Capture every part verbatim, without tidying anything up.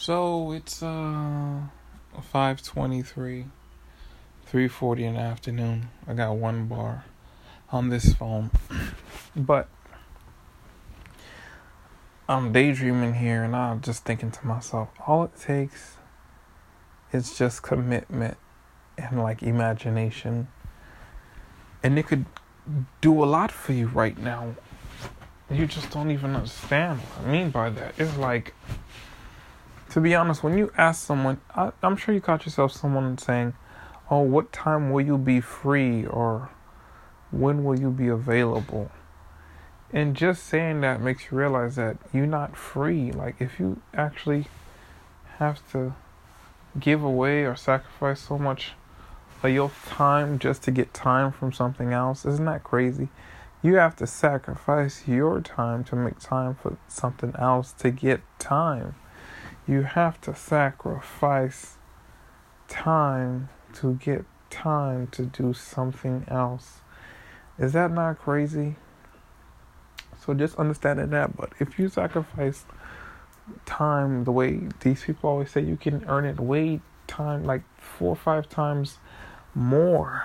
So it's uh five twenty-three, three forty in the afternoon. I got one bar on this phone, but I'm daydreaming here, and I'm just thinking to myself, all it takes is just commitment and like imagination, and it could do a lot for you right now. You just don't even understand what I mean by that. It's like, to be honest, when you ask someone, I, I'm sure you caught yourself someone saying, oh, what time will you be free, or when will you be available? And just saying that makes you realize that you're not free. Like, if you actually have to give away or sacrifice so much of your time just to get time from something else, isn't that crazy? You have to sacrifice your time to make time for something else to get time. You have to sacrifice time to get time to do something else. Is that not crazy? So just understanding that. But if you sacrifice time the way these people always say, you can earn it way time, like four or five times more.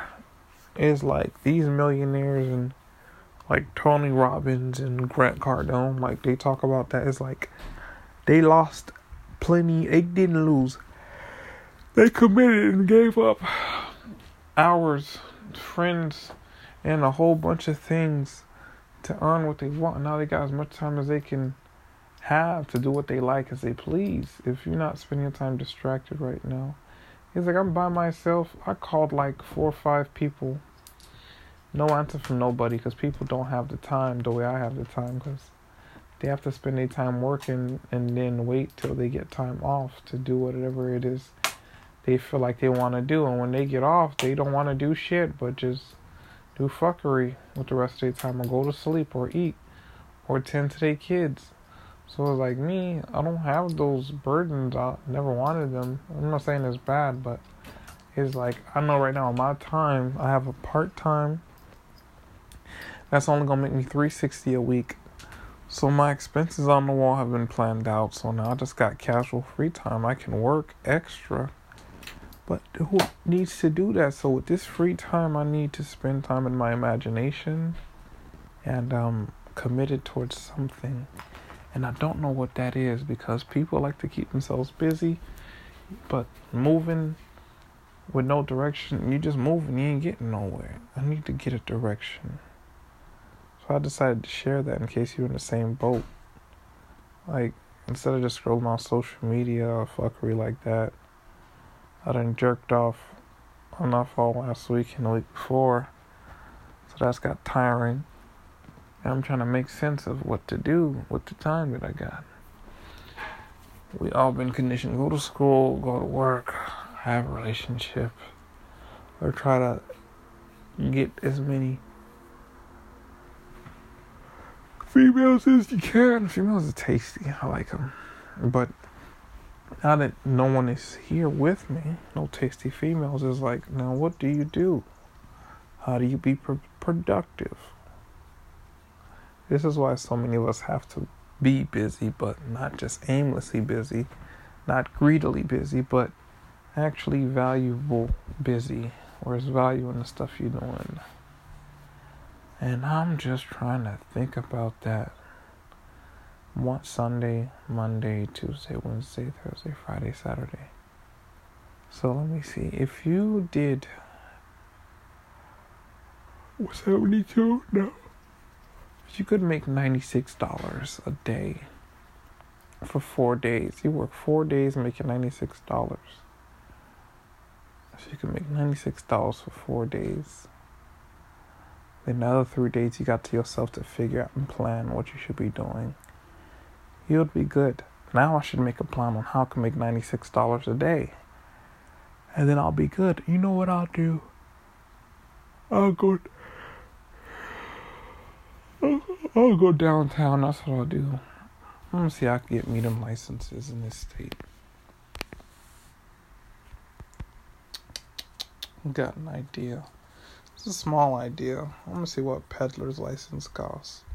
It's like these millionaires and like Tony Robbins and Grant Cardone, like they talk about that. It's like they lost plenty. They didn't lose. They committed and gave up hours, friends, and a whole bunch of things to earn what they want. Now they got as much time as they can have to do what they like as they please. If you're not spending your time distracted right now. It's like, I'm by myself. I called like four or five people. No answer from nobody, because people don't have the time the way I have the time, because they have to spend their time working and then wait till they get time off to do whatever it is they feel like they want to do. And when they get off, they don't want to do shit but just do fuckery with the rest of their time, or go to sleep or eat or tend to their kids. So like me, I don't have those burdens. I never wanted them. I'm not saying it's bad, but it's like, I know right now my time, I have a part-time that's only going to make me three hundred sixty a week. So my expenses on the wall have been planned out. So now I just got casual free time. I can work extra. But who needs to do that? So with this free time, I need to spend time in my imagination. And I'm committed towards something. And I don't know what that is, because people like to keep themselves busy. But moving with no direction, you just moving, you ain't getting nowhere. I need to get a direction. So I decided to share that in case you're in the same boat. Like, instead of just scrolling on social media or fuckery like that, I done jerked off on my phone last week and the week before. So that's got tiring. And I'm trying to make sense of what to do with the time that I got. We all been conditioned. Go to school, go to work, have a relationship, or try to get as many females as you can. Females are tasty. I like them. But now that no one is here with me, no tasty females, is like, now what do you do? How do you be pr- productive? This is why so many of us have to be busy, but not just aimlessly busy, not greedily busy, but actually valuable busy, or is value in the stuff you're doing. And I'm just trying to think about that. One Sunday, Monday, Tuesday, Wednesday, Thursday, Friday, Saturday. So let me see. If you did seventy-two, no, you could make ninety-six dollars a day for four days. You work four days, making ninety-six dollars. So you can make ninety-six dollars for four days. Then the other three days you got to yourself to figure out and plan what you should be doing. You'd be good. Now I should make a plan on how I can make ninety-six dollars a day. And then I'll be good. You know what I'll do? I'll go, I'll, I'll go downtown. That's what I'll do. I'm going to see how I can get me them licenses in this state. Got an idea. It's a small idea. I'm gonna see what peddler's license costs.